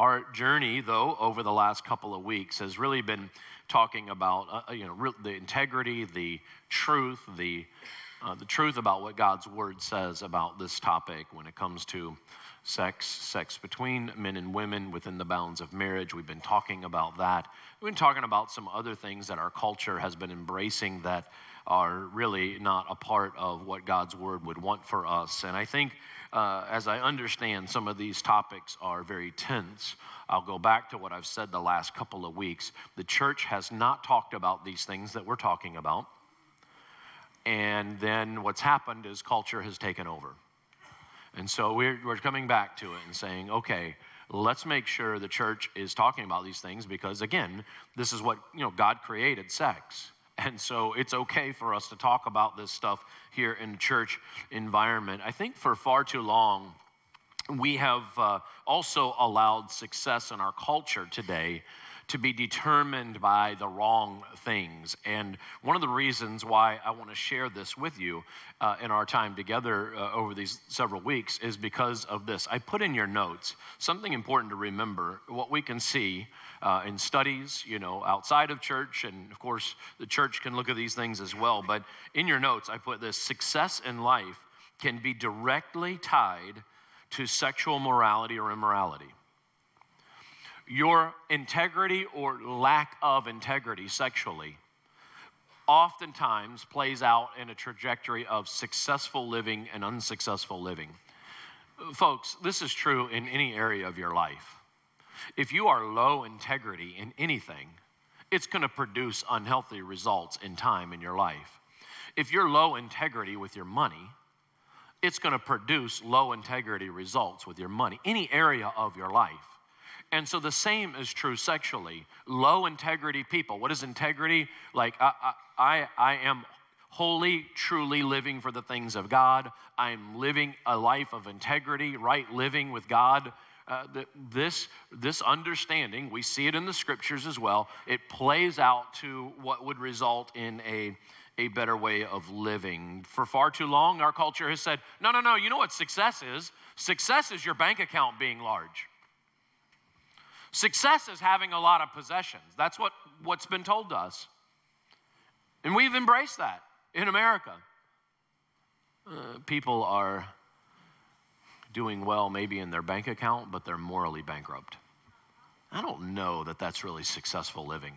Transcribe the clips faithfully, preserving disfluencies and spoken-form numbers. Our journey, though, over the last couple of weeks has really been talking about uh, you know re- the integrity, the truth, the uh, the truth about what God's Word says about this topic when it comes to sex, sex between men and women within the bounds of marriage. We've been talking about that. We've been talking about some other things that our culture has been embracing that are really not a part of what God's Word would want for us. And I think, uh, as I understand, some of these topics are very tense. I'll go back to what I've said the last couple of weeks. The church has not talked about these things that we're talking about. And then what's happened is culture has taken over. And so we're, we're coming back to it and saying, okay, let's make sure the church is talking about these things because, again, this is what, you know, God created sex. And so it's okay for us to talk about this stuff here in the church environment. I think for far too long, we have uh, also allowed success in our culture today to be determined by the wrong things. And one of the reasons why I want to share this with you uh, in our time together uh, over these several weeks is because of this. I put in your notes something important to remember. What we can see uh, in studies, you know, outside of church, and of course the church can look at these things as well, but in your notes I put this: success in life can be directly tied to sexual morality or immorality. Your integrity or lack of integrity sexually oftentimes plays out in a trajectory of successful living and unsuccessful living. Folks, this is true in any area of your life. If you are low integrity in anything, it's going to produce unhealthy results in time in your life. If you're low integrity with your money, it's going to produce low integrity results with your money, any area of your life. And so the same is true sexually. Low integrity people. What is integrity? Like I, I, I am wholly, truly living for the things of God. I am living a life of integrity, right living with God. Uh, this, this understanding, we see it in the scriptures as well. It plays out to what would result in a, a better way of living. For far too long, our culture has said, no, no, no, you know what success is? Success is your bank account being large. Success is having a lot of possessions. That's what, what's been told to us. And we've embraced that in America. Uh, people are doing well maybe in their bank account, but they're morally bankrupt. I don't know that that's really successful living.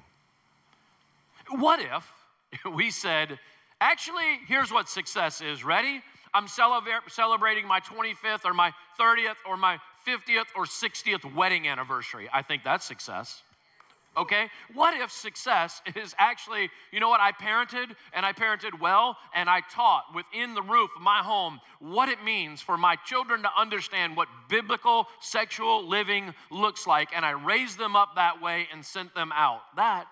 What if we said, actually, here's what success is. Ready? I'm celebra- celebrating my twenty-fifth or my thirtieth or my fiftieth or sixtieth wedding anniversary. I think that's success. Okay? What if success is actually, you know what, I parented and I parented well and I taught within the roof of my home what it means for my children to understand what biblical sexual living looks like, and I raised them up that way and sent them out. That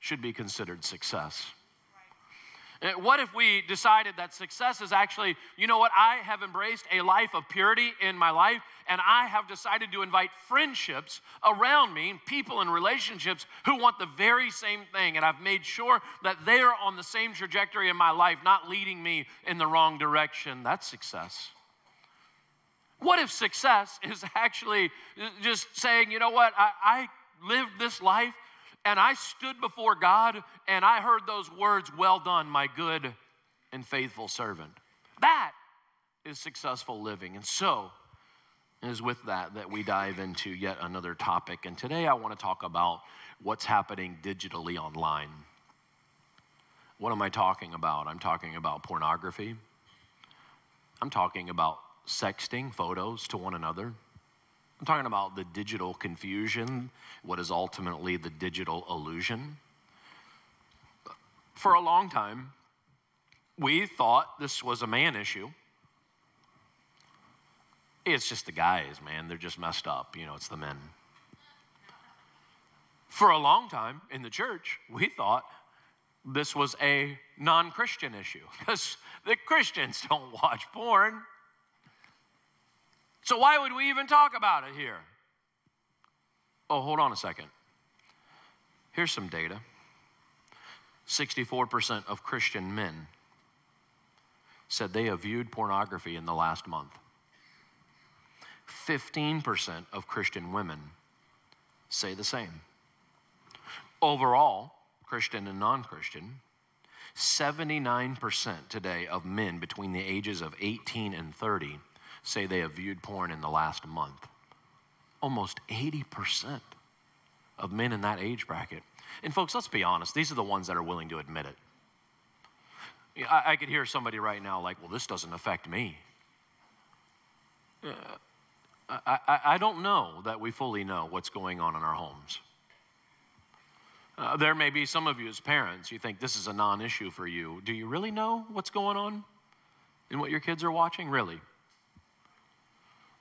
should be considered success. What if we decided that success is actually, you know what, I have embraced a life of purity in my life, and I have decided to invite friendships around me, people in relationships who want the very same thing, and I've made sure that they are on the same trajectory in my life, not leading me in the wrong direction. That's success. What if success is actually just saying, you know what, I, I lived this life, and I stood before God, and I heard those words, well done, my good and faithful servant. That is successful living. And so it is with that that we dive into yet another topic. And today I want to talk about what's happening digitally online. What am I talking about? I'm talking about pornography. I'm talking about sexting photos to one another. I'm talking about the digital confusion, what is ultimately the digital illusion. For a long time, we thought this was a man issue. It's just the guys, man. They're just messed up. You know, it's the men. For a long time in the church, we thought this was a non-Christian issue because the Christians don't watch porn. So why would we even talk about it here? Oh, hold on a second. Here's some data. sixty-four percent of Christian men said they have viewed pornography in the last month. fifteen percent of Christian women say the same. Overall, Christian and non-Christian, seventy-nine percent today of men between the ages of eighteen and thirty say they have viewed porn in the last month. Almost eighty percent of men in that age bracket. And folks, let's be honest, these are the ones that are willing to admit it. I, I could hear somebody right now like, well, this doesn't affect me. Uh, I, I, I don't know that we fully know what's going on in our homes. Uh, there may be some of you as parents, you think this is a non-issue for you. Do you really know what's going on and what your kids are watching? Really?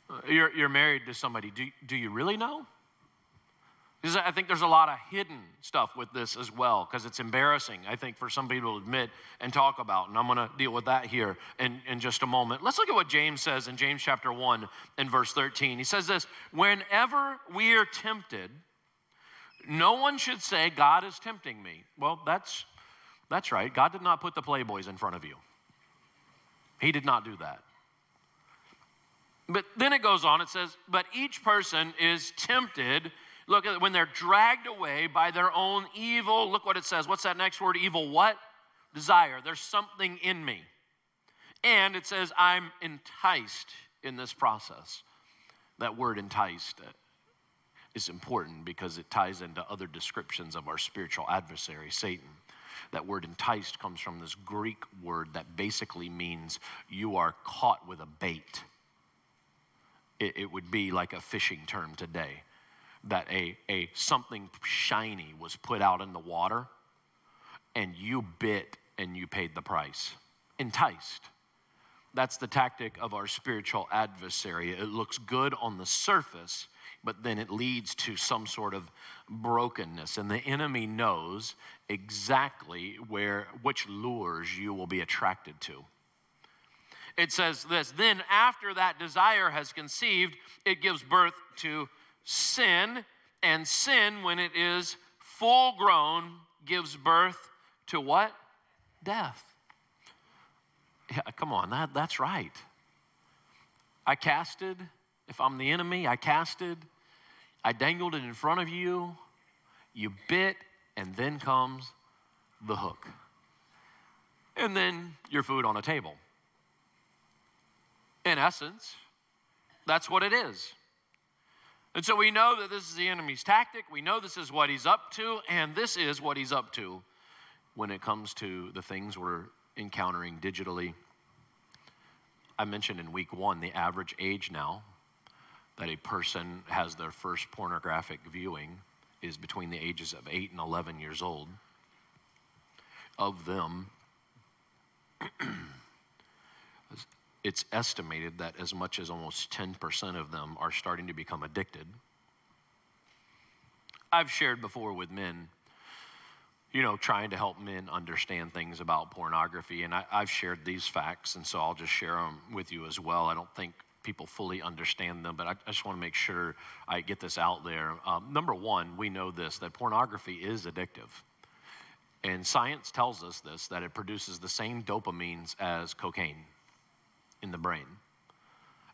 Uh, you're, you're married to somebody. Do, do you really know? Because I think there's a lot of hidden stuff with this as well, because it's embarrassing, I think, for some people to admit and talk about. And I'm going to deal with that here in, in just a moment. Let's look at what James says in James chapter one and verse thirteen. He says this, whenever we are tempted, no one should say, God is tempting me. Well, that's that's right. God did not put the Playboys in front of you. He did not do that. But then it goes on, it says, but each person is tempted, look, when they're dragged away by their own evil, look what it says. What's that next word? Evil what? Desire. There's something in me. And it says, I'm enticed in this process. That word enticed is important because it ties into other descriptions of our spiritual adversary, Satan. That word enticed comes from this Greek word that basically means you are caught with a bait. It, it would be like a fishing term today, that a, a something shiny was put out in the water and you bit and you paid the price. Enticed. That's the tactic of our spiritual adversary. It looks good on the surface, but then it leads to some sort of brokenness. And the enemy knows exactly where which lures you will be attracted to. It says this, then after that desire has conceived, it gives birth to sin, and sin, when it is full grown, gives birth to what? Death. Yeah, come on, that, that's right. I casted, if I'm the enemy, I casted, I dangled it in front of you, you bit, and then comes the hook. And then your food on a table. In essence, that's what it is. And so we know that this is the enemy's tactic. We know this is what he's up to, and this is what he's up to when it comes to the things we're encountering digitally. I mentioned in week one, the average age now that a person has their first pornographic viewing is between the ages of eight and eleven years old. Of them, it's estimated that as much as almost ten percent of them are starting to become addicted. I've shared before with men, you know, trying to help men understand things about pornography, and I, I've shared these facts, and so I'll just share them with you as well. I don't think people fully understand them, but I, I just want to make sure I get this out there. Um, number one, we know this, that pornography is addictive. And science tells us this, that it produces the same dopamines as cocaine in the brain.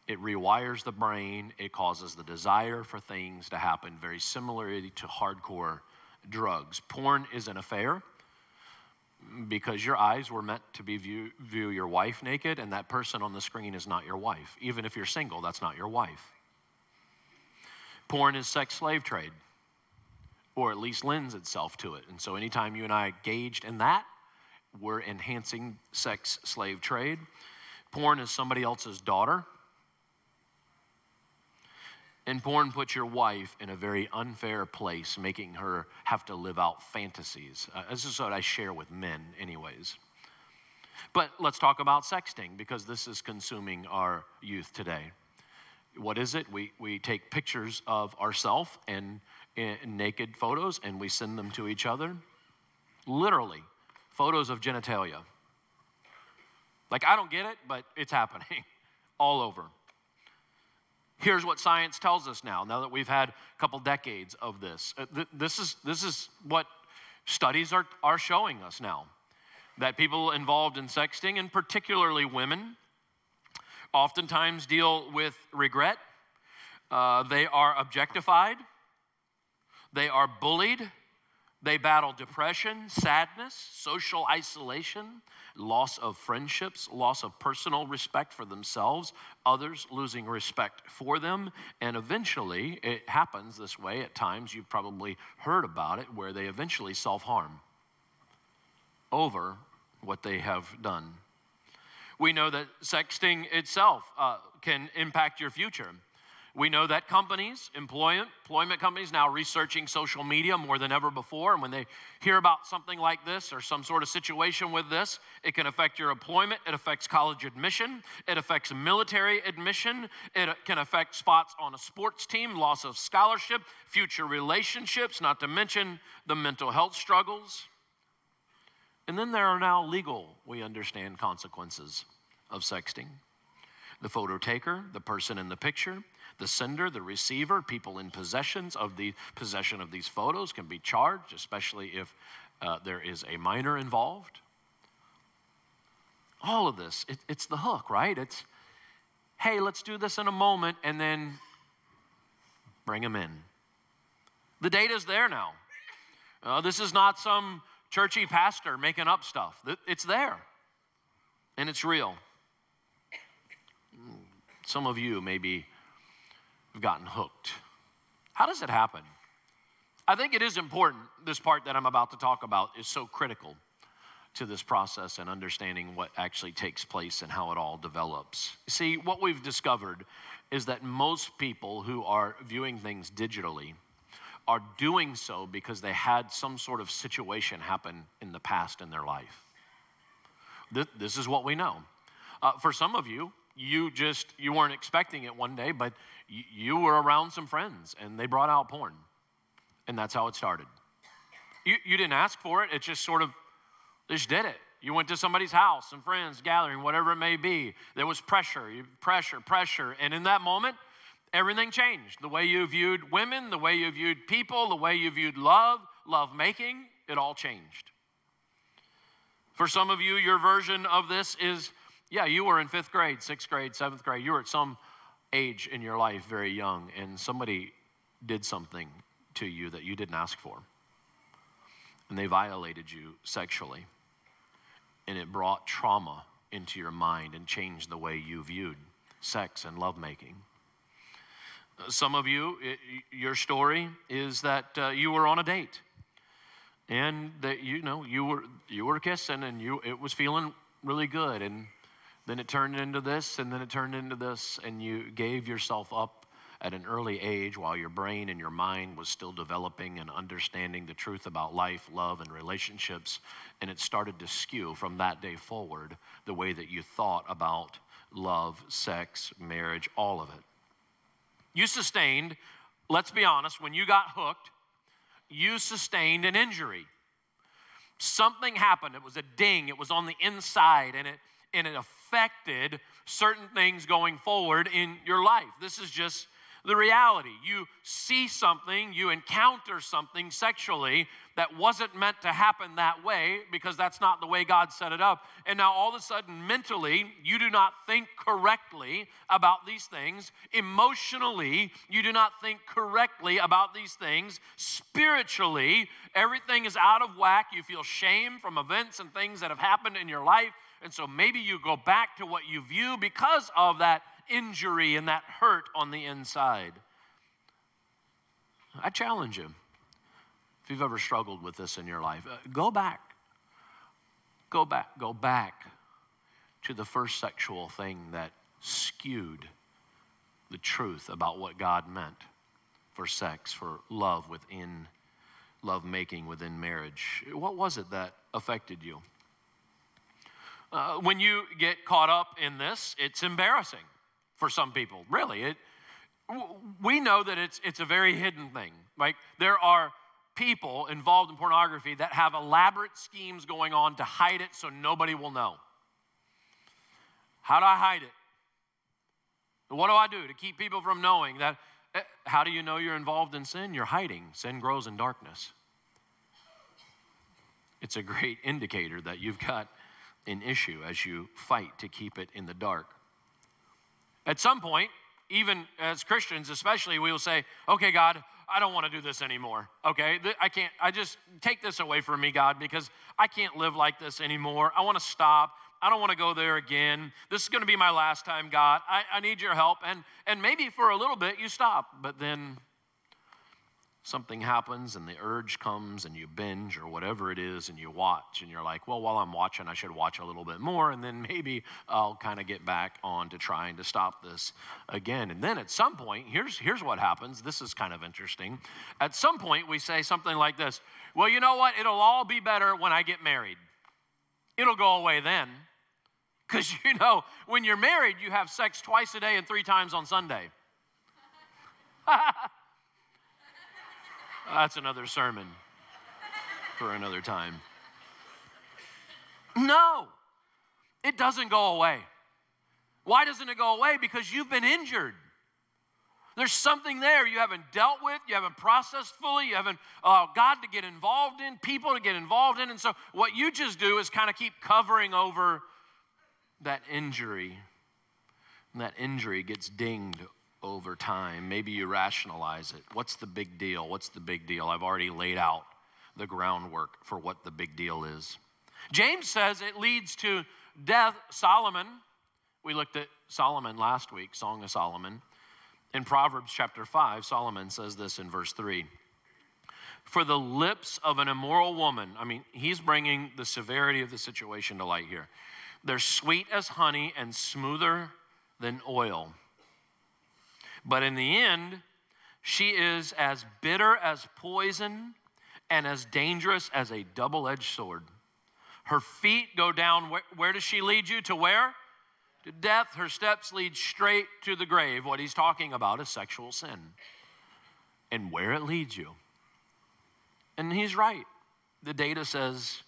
It rewires the brain. It causes the desire for things to happen, very similarly to hardcore drugs. Porn is an affair because your eyes were meant to be view, view your wife naked, and that person on the screen is not your wife. Even if you're single, that's not your wife. Porn is sex slave trade, or at least lends itself to it. And so anytime you and I engaged in that, we're enhancing sex slave trade. Porn is somebody else's daughter. And porn puts your wife in a very unfair place, making her have to live out fantasies. Uh, this is what I share with men anyways. But let's talk about sexting, because this is consuming our youth today. What is it? We we take pictures of ourselves and, and naked photos, and we send them to each other. Literally, photos of genitalia. Like, I don't get it, but it's happening all over. Here's what science tells us now, now that we've had a couple decades of this. This is, this is what studies are, are showing us now, that people involved in sexting, and particularly women, oftentimes deal with regret, Uh, they are objectified. They are bullied. They battle depression, sadness, social isolation, loss of friendships, loss of personal respect for themselves, others losing respect for them, and eventually, it happens this way at times, you've probably heard about it, where they eventually self-harm over what they have done. We know that sexting itself uh, can impact your future. We know that companies, employment, employment companies now researching social media more than ever before. And when they hear about something like this or some sort of situation with this, it can affect your employment. It affects college admission. It affects military admission. It can affect spots on a sports team, loss of scholarship, future relationships, not to mention the mental health struggles. And then there are now legal, we understand, consequences of sexting. The photo taker, the person in the picture, the sender, the receiver, people in possessions of the possession of these photos can be charged, especially if uh, there is a minor involved. All of this, it, it's the hook, right? It's, hey, let's do this in a moment, and then bring them in. The data's there now. Uh, this is not some churchy pastor making up stuff. It's there, and it's real. Some of you maybe have gotten hooked. How does it happen? I think it is important. This part that I'm about to talk about is so critical to this process and understanding what actually takes place and how it all develops. See, what we've discovered is that most people who are viewing things digitally are doing so because they had some sort of situation happen in the past in their life. This, this is what we know. Uh, for some of you, You just, you weren't expecting it one day, but you, you were around some friends and they brought out porn. And that's how it started. You you didn't ask for it. It just sort of, they just did it. You went to somebody's house, some friends, gathering, whatever it may be. There was pressure, pressure, pressure. And in that moment, everything changed. The way you viewed women, the way you viewed people, the way you viewed love, lovemaking, it all changed. For some of you, your version of this is, yeah, you were in fifth grade, sixth grade, seventh grade. You were at some age in your life very young, and somebody did something to you that you didn't ask for. And they violated you sexually. And it brought trauma into your mind and changed the way you viewed sex and lovemaking. Some of you, it, your story is that uh, you were on a date. And that you know, you were you were kissing and you it was feeling really good, and then it turned into this, and then it turned into this, and you gave yourself up at an early age while your brain and your mind was still developing and understanding the truth about life, love, and relationships, and it started to skew from that day forward the way that you thought about love, sex, marriage, all of it. You sustained, let's be honest, when you got hooked, you sustained an injury. Something happened. It was a ding. It was on the inside, and it and it affected certain things going forward in your life. This is just the reality. You see something, you encounter something sexually that wasn't meant to happen that way because that's not the way God set it up. And now all of a sudden, mentally, you do not think correctly about these things. Emotionally, you do not think correctly about these things. Spiritually, everything is out of whack. You feel shame from events and things that have happened in your life. And so maybe you go back to what you view because of that injury and that hurt on the inside. I challenge you, if you've ever struggled with this in your life, go back. Go back. Go back to the first sexual thing that skewed the truth about what God meant for sex, for love within, love making within marriage. What was it that affected you? Uh, when you get caught up in this, it's embarrassing for some people. Really, it, we know that it's it's a very hidden thing. Like, there are people involved in pornography that have elaborate schemes going on to hide it so nobody will know. How do I hide it? What do I do to keep people from knowing that? How do you know you're involved in sin? You're hiding. Sin grows in darkness. It's a great indicator that you've got an issue as you fight to keep it in the dark. At some point, even as Christians, especially, we will say, okay, God, I don't want to do this anymore, okay? I can't, I just, take this away from me, God, because I can't live like this anymore. I want to stop. I don't want to go there again. This is going to be my last time, God. I, I need your help. And, and maybe for a little bit you stop, but then something happens and the urge comes and you binge or whatever it is and you watch and you're like, well, while I'm watching, I should watch a little bit more and then maybe I'll kind of get back on to trying to stop this again. And then at some point, here's, here's what happens. This is kind of interesting. At some point we say something like this, well, you know what? It'll all be better when I get married. It'll go away then. Because, you know, when you're married, you have sex twice a day and three times on Sunday. That's another sermon for another time. No, it doesn't go away. Why doesn't it go away? Because you've been injured. There's something there you haven't dealt with, you haven't processed fully, you haven't allowed God to get involved in, people to get involved in. And so what you just do is kind of keep covering over that injury, and that injury gets dinged over time. Maybe you rationalize it. What's the big deal? What's the big deal? I've already laid out the groundwork for what the big deal is. James says it leads to death. Solomon, we looked at Solomon last week, Song of Solomon. In Proverbs chapter five, Solomon says this in verse three. For the lips of an immoral woman, I mean, he's bringing the severity of the situation to light here. They're sweet as honey and smoother than oil. But in the end, she is as bitter as poison and as dangerous as a double-edged sword. Her feet go down. Where, where does she lead you? To where? To death. Her steps lead straight to the grave. What he's talking about is sexual sin and where it leads you. And he's right. The data says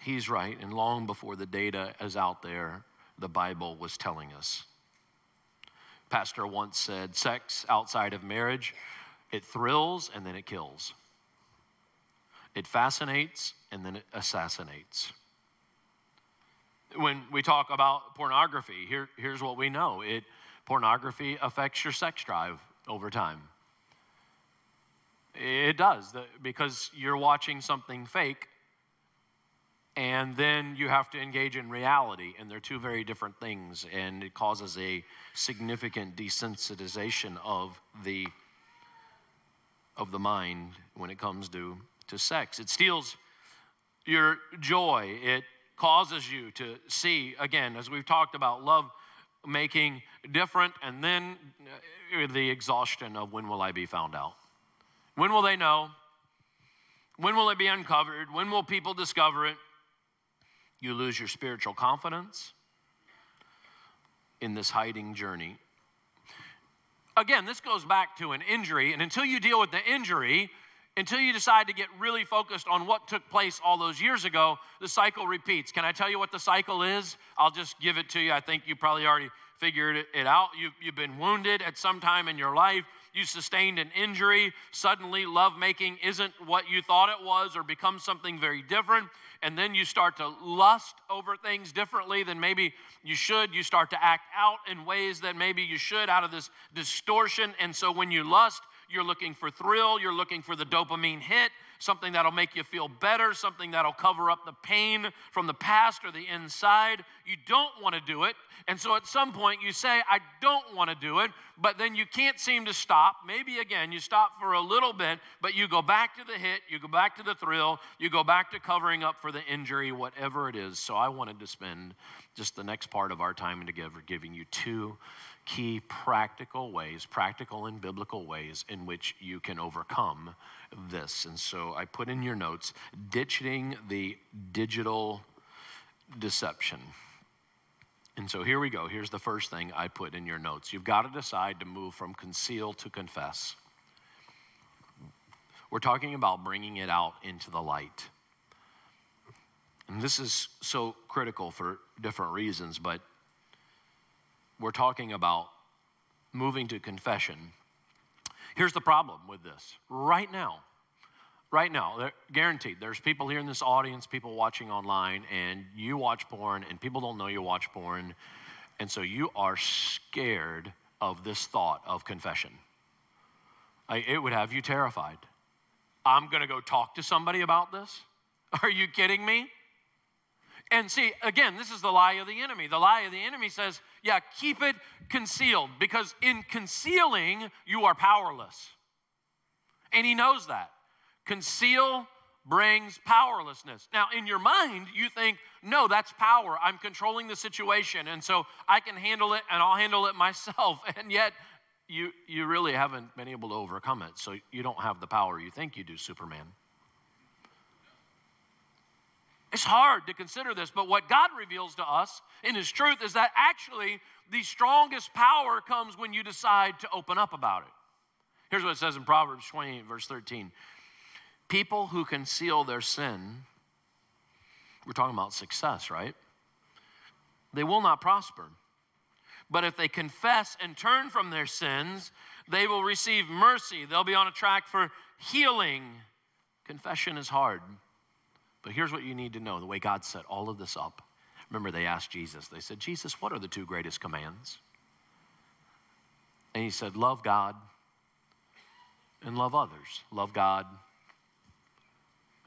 he's right, and long before the data is out there, the Bible was telling us. Pastor once said, sex outside of marriage, it thrills and then it kills. It fascinates and then it assassinates. When we talk about pornography, here, here's what we know. It, pornography affects your sex drive over time. It does, because you're watching something fake, and then you have to engage in reality, and they're two very different things, and it causes a significant desensitization of the of the mind when it comes to, to sex. It steals your joy. It causes you to see, again, as we've talked about, love making different, and then the exhaustion of when will I be found out? When will they know? When will it be uncovered? When will people discover it? You lose your spiritual confidence in this hiding journey. Again, this goes back to an injury, and until you deal with the injury, until you decide to get really focused on what took place all those years ago, the cycle repeats. Can I tell you what the cycle is? I'll just give it to you. I think you probably already figured it out. You've, you've been wounded at some time in your life. You sustained an injury. Suddenly, lovemaking isn't what you thought it was or becomes something very different. And then you start to lust over things differently than maybe you should. You start to act out in ways that maybe you should out of this distortion. And so when you lust, you're looking for thrill. You're looking for the dopamine hit, something that'll make you feel better, something that'll cover up the pain from the past or the inside. You don't want to do it. And so at some point you say, I don't want to do it, but then you can't seem to stop. Maybe again, you stop for a little bit, but you go back to the hit, you go back to the thrill, you go back to covering up for the injury, whatever it is. So I wanted to spend just the next part of our time together giving you two key practical ways, practical and biblical ways in which you can overcome this. And so I put in your notes, ditching the digital deception. And so here we go. Here's the first thing I put in your notes. You've got to decide to move from conceal to confess. We're talking about bringing it out into the light. And this is so critical for different reasons, but we're talking about moving to confession. Here's the problem with this. Right now, right now, guaranteed, there's people here in this audience, people watching online, and you watch porn, and people don't know you watch porn, and so you are scared of this thought of confession. I, it would have you terrified. I'm going to go talk to somebody about this? Are you kidding me? And see, again, this is the lie of the enemy. The lie of the enemy says, yeah, keep it concealed, because in concealing, you are powerless. And he knows that. Conceal brings powerlessness. Now, in your mind, you think, no, that's power. I'm controlling the situation, and so I can handle it, and I'll handle it myself. And yet, you you really haven't been able to overcome it, so you don't have the power you think you do, Superman. It's hard to consider this, but what God reveals to us in his truth is that actually the strongest power comes when you decide to open up about it. Here's what it says in Proverbs twenty-eight, verse thirteen. People who conceal their sin, we're talking about success, right? They will not prosper. But if they confess and turn from their sins, they will receive mercy. They'll be on a track for healing. Confession is hard. But here's what you need to know, the way God set all of this up. Remember, they asked Jesus, they said, Jesus, what are the two greatest commands? And he said, love God and love others. Love God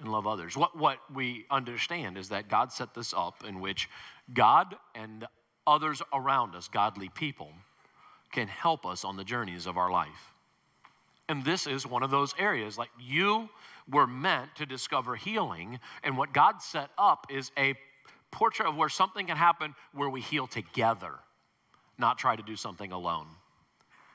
and love others. What, what we understand is that God set this up in which God and others around us, godly people, can help us on the journeys of our life. And this is one of those areas, like you were meant to discover healing, and what God set up is a portrait of where something can happen where we heal together, not try to do something alone.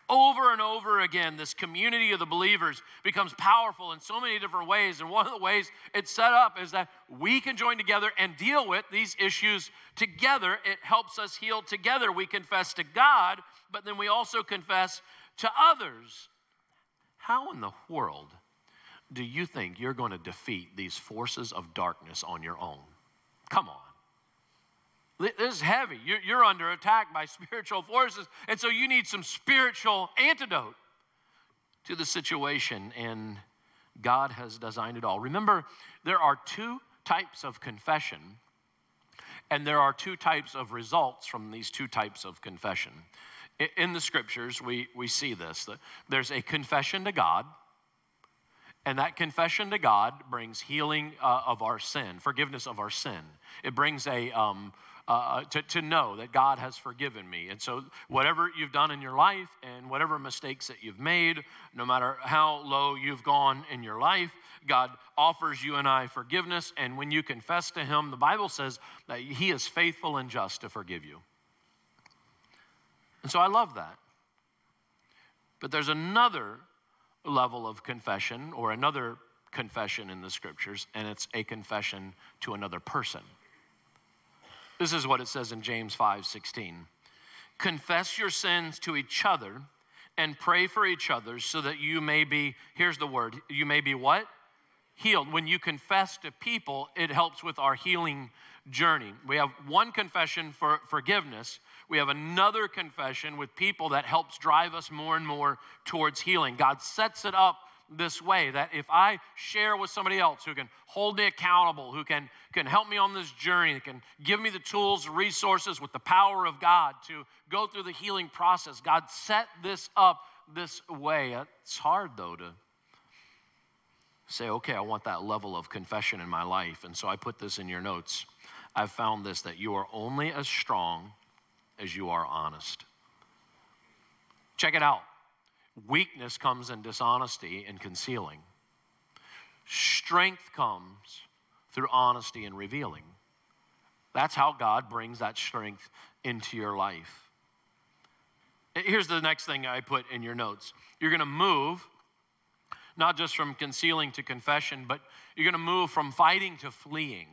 Over and over again, this community of the believers becomes powerful in so many different ways, and one of the ways it's set up is that we can join together and deal with these issues together. It helps us heal together. We confess to God, but then we also confess to others. How in the world do you think you're going to defeat these forces of darkness on your own? Come on. This is heavy. You're under attack by spiritual forces, and so you need some spiritual antidote to the situation, and God has designed it all. Remember, there are two types of confession, and there are two types of results from these two types of confession. In the scriptures, we, we see this. There's a confession to God, and that confession to God brings healing uh, of our sin, forgiveness of our sin. It brings a, um, uh, to, to know that God has forgiven me. And so whatever you've done in your life and whatever mistakes that you've made, no matter how low you've gone in your life, God offers you and I forgiveness. And when you confess to him, the Bible says that he is faithful and just to forgive you. And so I love that. But there's another level of confession, or another confession in the scriptures, and it's a confession to another person. This is what it says in James five sixteen. Confess your sins to each other and pray for each other so that you may be, here's the word, you may be what? Healed. When you confess to people, it helps with our healing journey. We have one confession for forgiveness. We have another confession with people that helps drive us more and more towards healing. God sets it up this way, that if I share with somebody else who can hold me accountable, who can, can help me on this journey, can give me the tools, resources with the power of God to go through the healing process, God set this up this way. It's hard, though, to say, okay, I want that level of confession in my life. And so I put this in your notes. I've found this, that you are only as strong as you are honest. Check it out. Weakness comes in dishonesty and concealing. Strength comes through honesty and revealing. That's how God brings that strength into your life. Here's the next thing I put in your notes. You're going to move, not just from concealing to confession, but you're going to move from fighting to fleeing.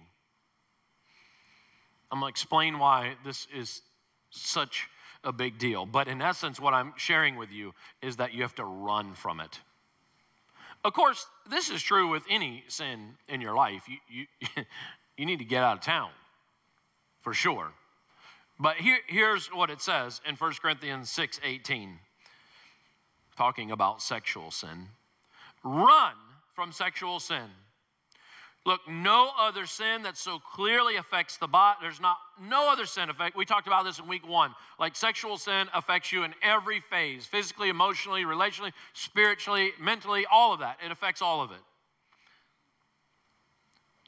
I'm going to explain why this is such a big deal. But in essence, what I'm sharing with you is that you have to run from it. Of course, this is true with any sin in your life. You, you, you need to get out of town, for sure. But here, here's what it says in First Corinthians six eighteen, talking about sexual sin. Run from sexual sin. Look, no other sin that so clearly affects the body. There's not no other sin affects. We talked about this in week one. Like sexual sin affects you in every phase, physically, emotionally, relationally, spiritually, mentally, all of that. It affects all of it.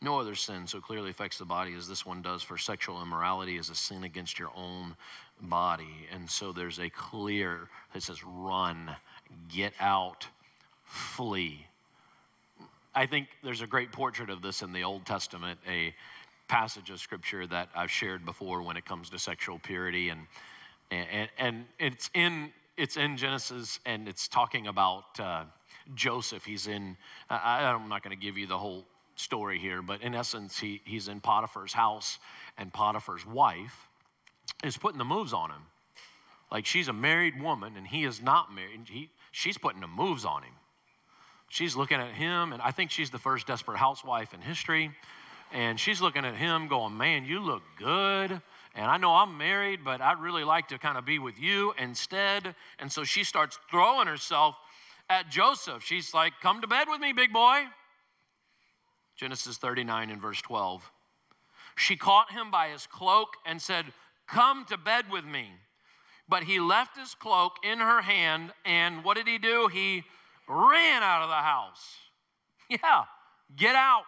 No other sin so clearly affects the body as this one does, for sexual immorality is a sin against your own body. And so there's a clear, it says run, get out, flee. I think there's a great portrait of this in the Old Testament, a passage of scripture that I've shared before when it comes to sexual purity. And and, and it's in it's in Genesis, and it's talking about uh, Joseph. He's in, I, I'm not going to give you the whole story here, but in essence, he he's in Potiphar's house, and Potiphar's wife is putting the moves on him. Like, she's a married woman, and he is not married. He, she's putting the moves on him. She's looking at him, and I think she's the first desperate housewife in history. And she's looking at him going, man, you look good. And I know I'm married, but I'd really like to kind of be with you instead. And so she starts throwing herself at Joseph. She's like, come to bed with me, big boy. Genesis thirty-nine and verse twelve. She caught him by his cloak and said, come to bed with me. But he left his cloak in her hand, and what did he do? He ran out of the house. Yeah, get out.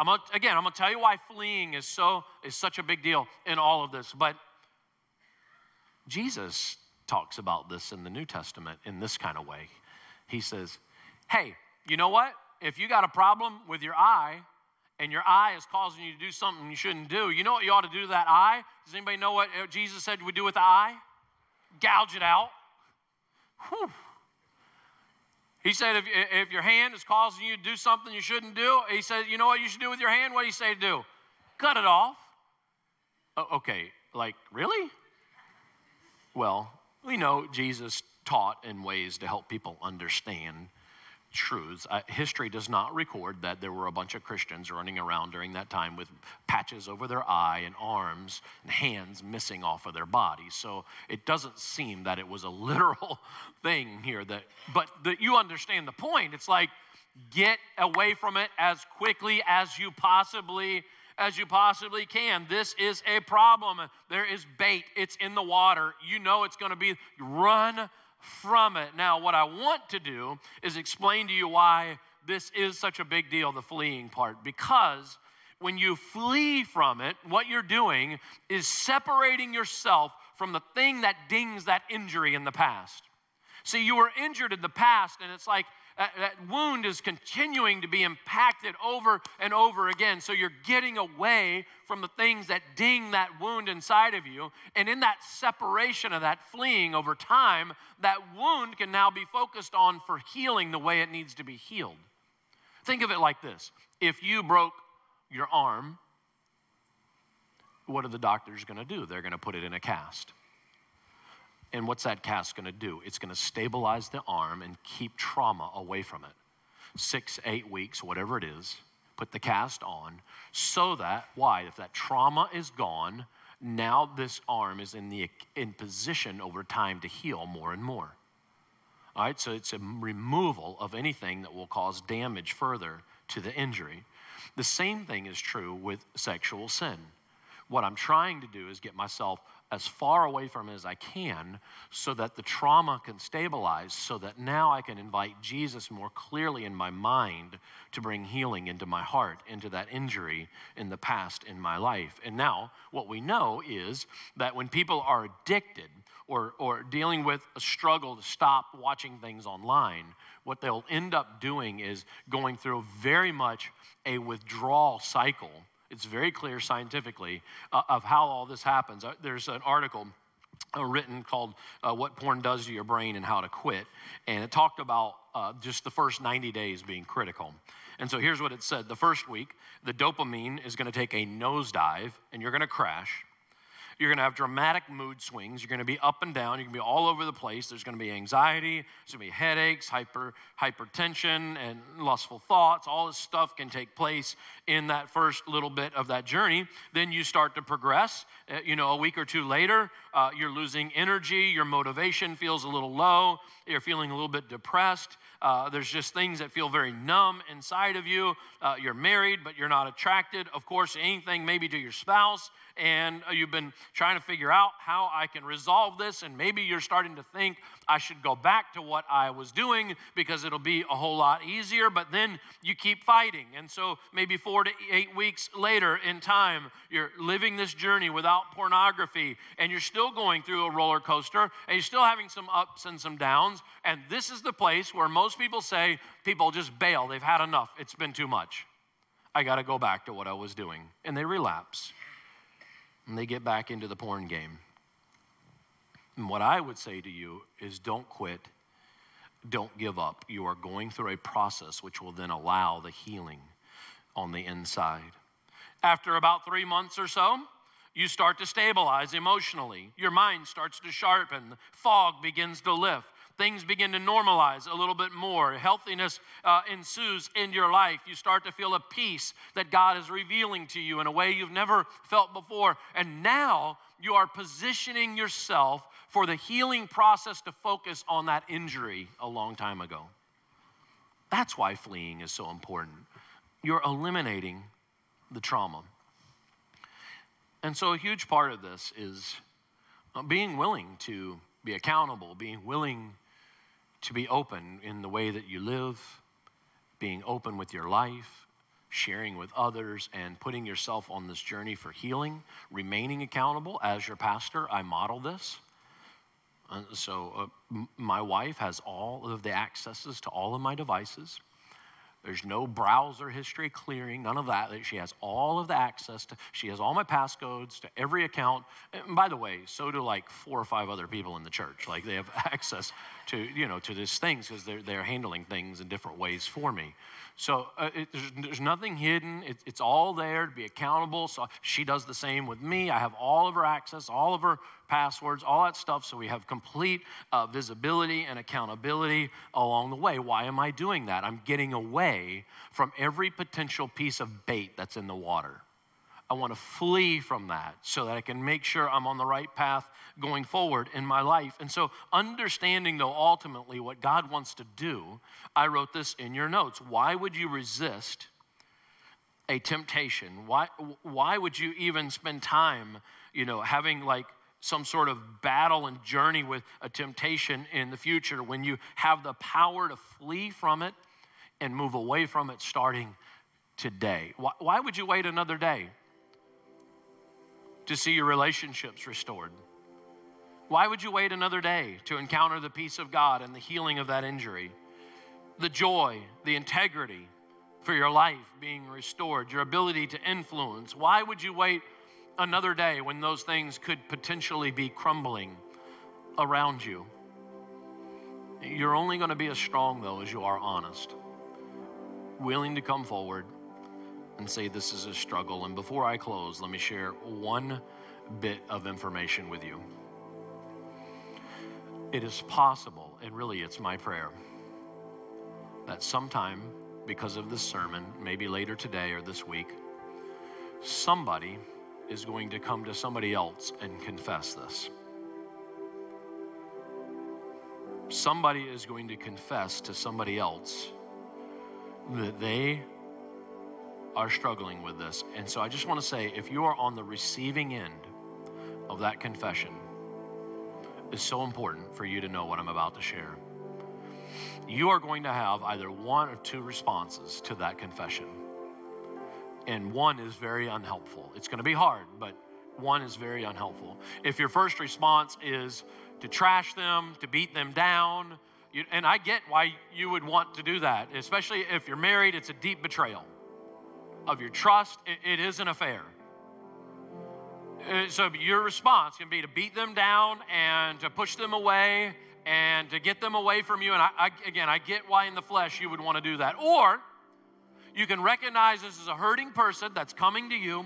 I'm gonna, again, I'm going to tell you why fleeing is so is such a big deal in all of this. But Jesus talks about this in the New Testament in this kind of way. He says, hey, you know what? If you got a problem with your eye, and your eye is causing you to do something you shouldn't do, you know what you ought to do to that eye? Does anybody know what Jesus said we do with the eye? Gouge it out. Whew. He said, if, if your hand is causing you to do something you shouldn't do, he said, you know what you should do with your hand? What do you say to do? Cut it off. Oh, okay, like, really? Well, we know Jesus taught in ways to help people understand truths. Uh, history does not record that there were a bunch of Christians running around during that time with patches over their eye and arms and hands missing off of their bodies. So it doesn't seem that it was a literal thing here. That, but that you understand the point. It's like, get away from it as quickly as you possibly as you possibly can. This is a problem. There is bait. It's in the water. You know it's going to be run from it. Now, what I want to do is explain to you why this is such a big deal, the fleeing part, because when you flee from it, what you're doing is separating yourself from the thing that dings that injury in the past. See, you were injured in the past, and it's like that, that wound is continuing to be impacted over and over again. So you're getting away from the things that ding that wound inside of you. And in that separation of that fleeing over time, that wound can now be focused on for healing the way it needs to be healed. Think of it like this. If you broke your arm, what are the doctors going to do? They're going to put it in a cast. And what's that cast going to do? It's going to stabilize the arm and keep trauma away from it. Six, eight weeks, whatever it is, put the cast on so that, why? If that trauma is gone, now this arm is in the in position over time to heal more and more. All right, so it's a removal of anything that will cause damage further to the injury. The same thing is true with sexual sin. What I'm trying to do is get myself as far away from it as I can so that the trauma can stabilize, so that now I can invite Jesus more clearly in my mind to bring healing into my heart, into that injury in the past in my life. And now what we know is that when people are addicted or, or dealing with a struggle to stop watching things online, what they'll end up doing is going through very much a withdrawal cycle. It's very clear scientifically uh, of how all this happens. Uh, there's an article uh, written called uh, What Porn Does to Your Brain and How to Quit. And it talked about uh, just the first ninety days being critical. And so here's what it said. The first week, the dopamine is going to take a nosedive and you're going to crash. You're going to have dramatic mood swings. You're going to be up and down. You're going to be all over the place. There's going to be anxiety. There's going to be headaches, hyper, hypertension, and lustful thoughts. All this stuff can take place in that first little bit of that journey. Then you start to progress. Uh, you know, a week or two later, uh, uh, you're losing energy, your motivation feels a little low, you're feeling a little bit depressed, uh, there's just things that feel very numb inside of you, uh, you're married but you're not attracted, of course, anything maybe to your spouse, and you've been trying to figure out how I can resolve this, and maybe you're starting to think I should go back to what I was doing because it'll be a whole lot easier, but then you keep fighting, and so maybe four to eight weeks later in time, you're living this journey without pornography, and you're still going through a roller coaster, and you're still having some ups and some downs, and this is the place where most people say people just bail. They've had enough. It's been too much. I got to go back to what I was doing, and they relapse. And they get back into the porn game. And what I would say to you is don't quit. Don't give up. You are going through a process which will then allow the healing on the inside. After about three months or so, you start to stabilize emotionally. Your mind starts to sharpen. Fog begins to lift. Things begin to normalize a little bit more. Healthiness uh, ensues in your life. You start to feel a peace that God is revealing to you in a way you've never felt before. And now you are positioning yourself for the healing process to focus on that injury a long time ago. That's why fleeing is so important. You're eliminating the trauma. And so a huge part of this is being willing to be accountable, being willing to be open in the way that you live, being open with your life, sharing with others, and putting yourself on this journey for healing, remaining accountable. As your pastor, I model this. Uh, so uh, m- my wife has all of the accesses to all of my devices. There's no browser history clearing, none of that. She has all of the access to, she has all my passcodes to every account. And by the way, so do like four or five other people in the church. Like they have access to, you know, to these things because they're, they're handling things in different ways for me. So uh, it, there's, there's nothing hidden. It, it's all there to be accountable. So she does the same with me. I have all of her access, all of her passwords, all that stuff. So we have complete uh, visibility and accountability along the way. Why am I doing that? I'm getting away from every potential piece of bait that's in the water. I want to flee from that so that I can make sure I'm on the right path going forward in my life. And so understanding, though, ultimately what God wants to do, I wrote this in your notes. Why would you resist a temptation? Why, why would you even spend time, you know, having like some sort of battle and journey with a temptation in the future when you have the power to flee from it and move away from it starting today? Why, why would you wait another day to see your relationships restored? Why would you wait another day to encounter the peace of God and the healing of that injury? The joy, the integrity for your life being restored, your ability to influence. Why would you wait another day when those things could potentially be crumbling around you? You're only going to be as strong, though, as you are honest, willing to come forward and say this is a struggle. And before I close, let me share one bit of information with you. It is possible, and really it's my prayer, that sometime because of this sermon, maybe later today or this week, somebody is going to come to somebody else and confess this. Somebody is going to confess to somebody else that they are struggling with this. And so I just want to say, if you are on the receiving end of that confession, it's so important for you to know what I'm about to share. You are going to have either one or two responses to that confession. And one is very unhelpful. It's going to be hard, but one is very unhelpful. If your first response is to trash them, to beat them down, you, and I get why you would want to do that, especially if you're married, it's a deep betrayal of your trust. It, it is an affair. So your response can be to beat them down and to push them away and to get them away from you. And I, I, again, I get why in the flesh you would want to do that. Or you can recognize this is a hurting person that's coming to you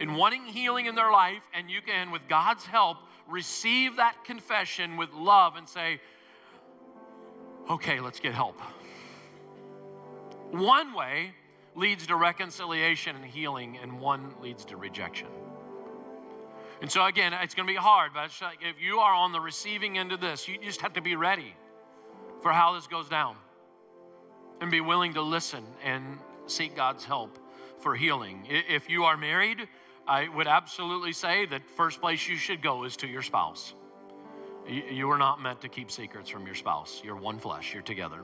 and wanting healing in their life, and you can, with God's help, receive that confession with love and say, okay, let's get help. One way leads to reconciliation and healing, and one leads to rejection. And so again, it's going to be hard, but it's like if you are on the receiving end of this, you just have to be ready for how this goes down and be willing to listen and seek God's help for healing. If you are married, I would absolutely say that first place you should go is to your spouse. You are not meant to keep secrets from your spouse. You're one flesh, you're together.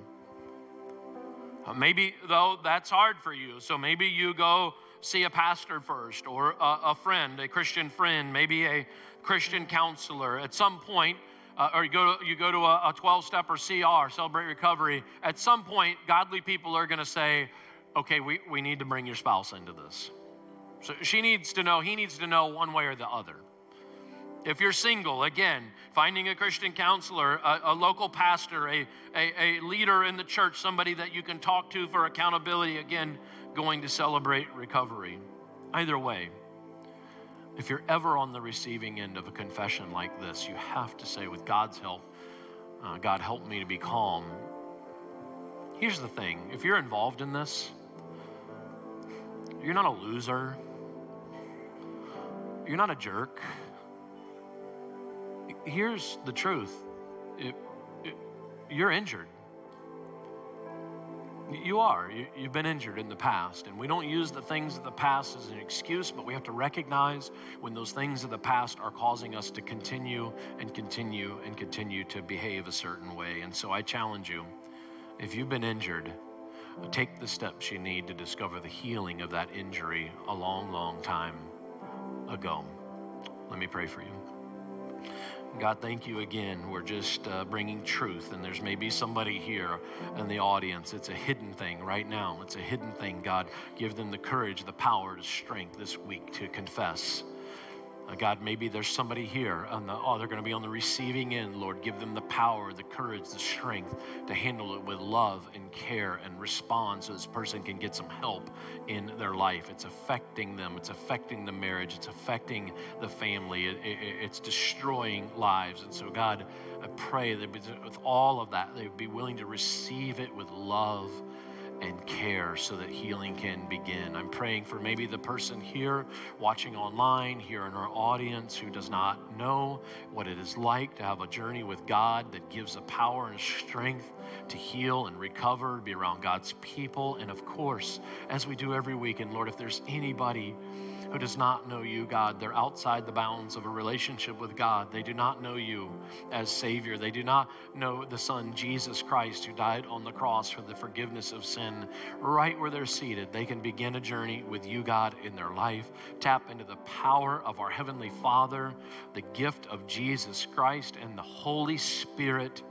Maybe though that's hard for you, so maybe you go see a pastor first, or a, a friend, a Christian friend, maybe a Christian counselor at some point, uh, or you go to, you go to a, a twelve-step or C R, Celebrate Recovery. At some point, godly people are going to say, okay, we, we need to bring your spouse into this. So she needs to know, he needs to know one way or the other. If you're single, again, finding a Christian counselor, a, a local pastor, a, a, a leader in the church, somebody that you can talk to for accountability, again, going to Celebrate Recovery. Either way, if you're ever on the receiving end of a confession like this, you have to say, with God's help, uh, God, help me to be calm. Here's the thing. If you're involved in this, you're not a loser. You're not a jerk. Here's the truth. It, it, you're injured. You are. You, you've been injured in the past. And we don't use the things of the past as an excuse, but we have to recognize when those things of the past are causing us to continue and continue and continue to behave a certain way. And so I challenge you, if you've been injured, take the steps you need to discover the healing of that injury a long, long time ago. Let me pray for you. God, thank you again. We're just uh, bringing truth, and there's maybe somebody here in the audience. It's a hidden thing right now. It's a hidden thing. God, give them the courage, the power, the strength this week to confess. Uh, God, maybe there's somebody here, and the, oh, they're going to be on the receiving end. Lord, give them the power, the courage, the strength to handle it with love and care and respond so this person can get some help in their life. It's affecting them. It's affecting the marriage. It's affecting the family. It, it, it's destroying lives. And so, God, I pray that with all of that, they would be willing to receive it with love and care so that healing can begin. I'm praying for maybe the person here watching online, here in our audience, who does not know what it is like to have a journey with God that gives a power and a strength to heal and recover, be around God's people. And of course, as we do every week, and Lord, if there's anybody who does not know you, God, they're outside the bounds of a relationship with God. They do not know you as Savior. They do not know the Son, Jesus Christ, who died on the cross for the forgiveness of sin. Right where they're seated, they can begin a journey with you, God, in their life. Tap into the power of our Heavenly Father, the gift of Jesus Christ, and the Holy Spirit.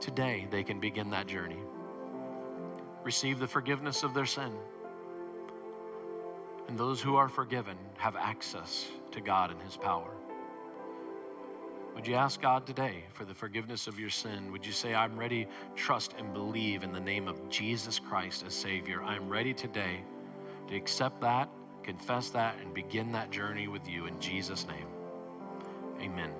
Today, they can begin that journey. Receive the forgiveness of their sin. And those who are forgiven have access to God and his power. Would you ask God today for the forgiveness of your sin? Would you say, I'm ready, trust and believe in the name of Jesus Christ as Savior. I'm ready today to accept that, confess that, and begin that journey with you in Jesus' name. Amen.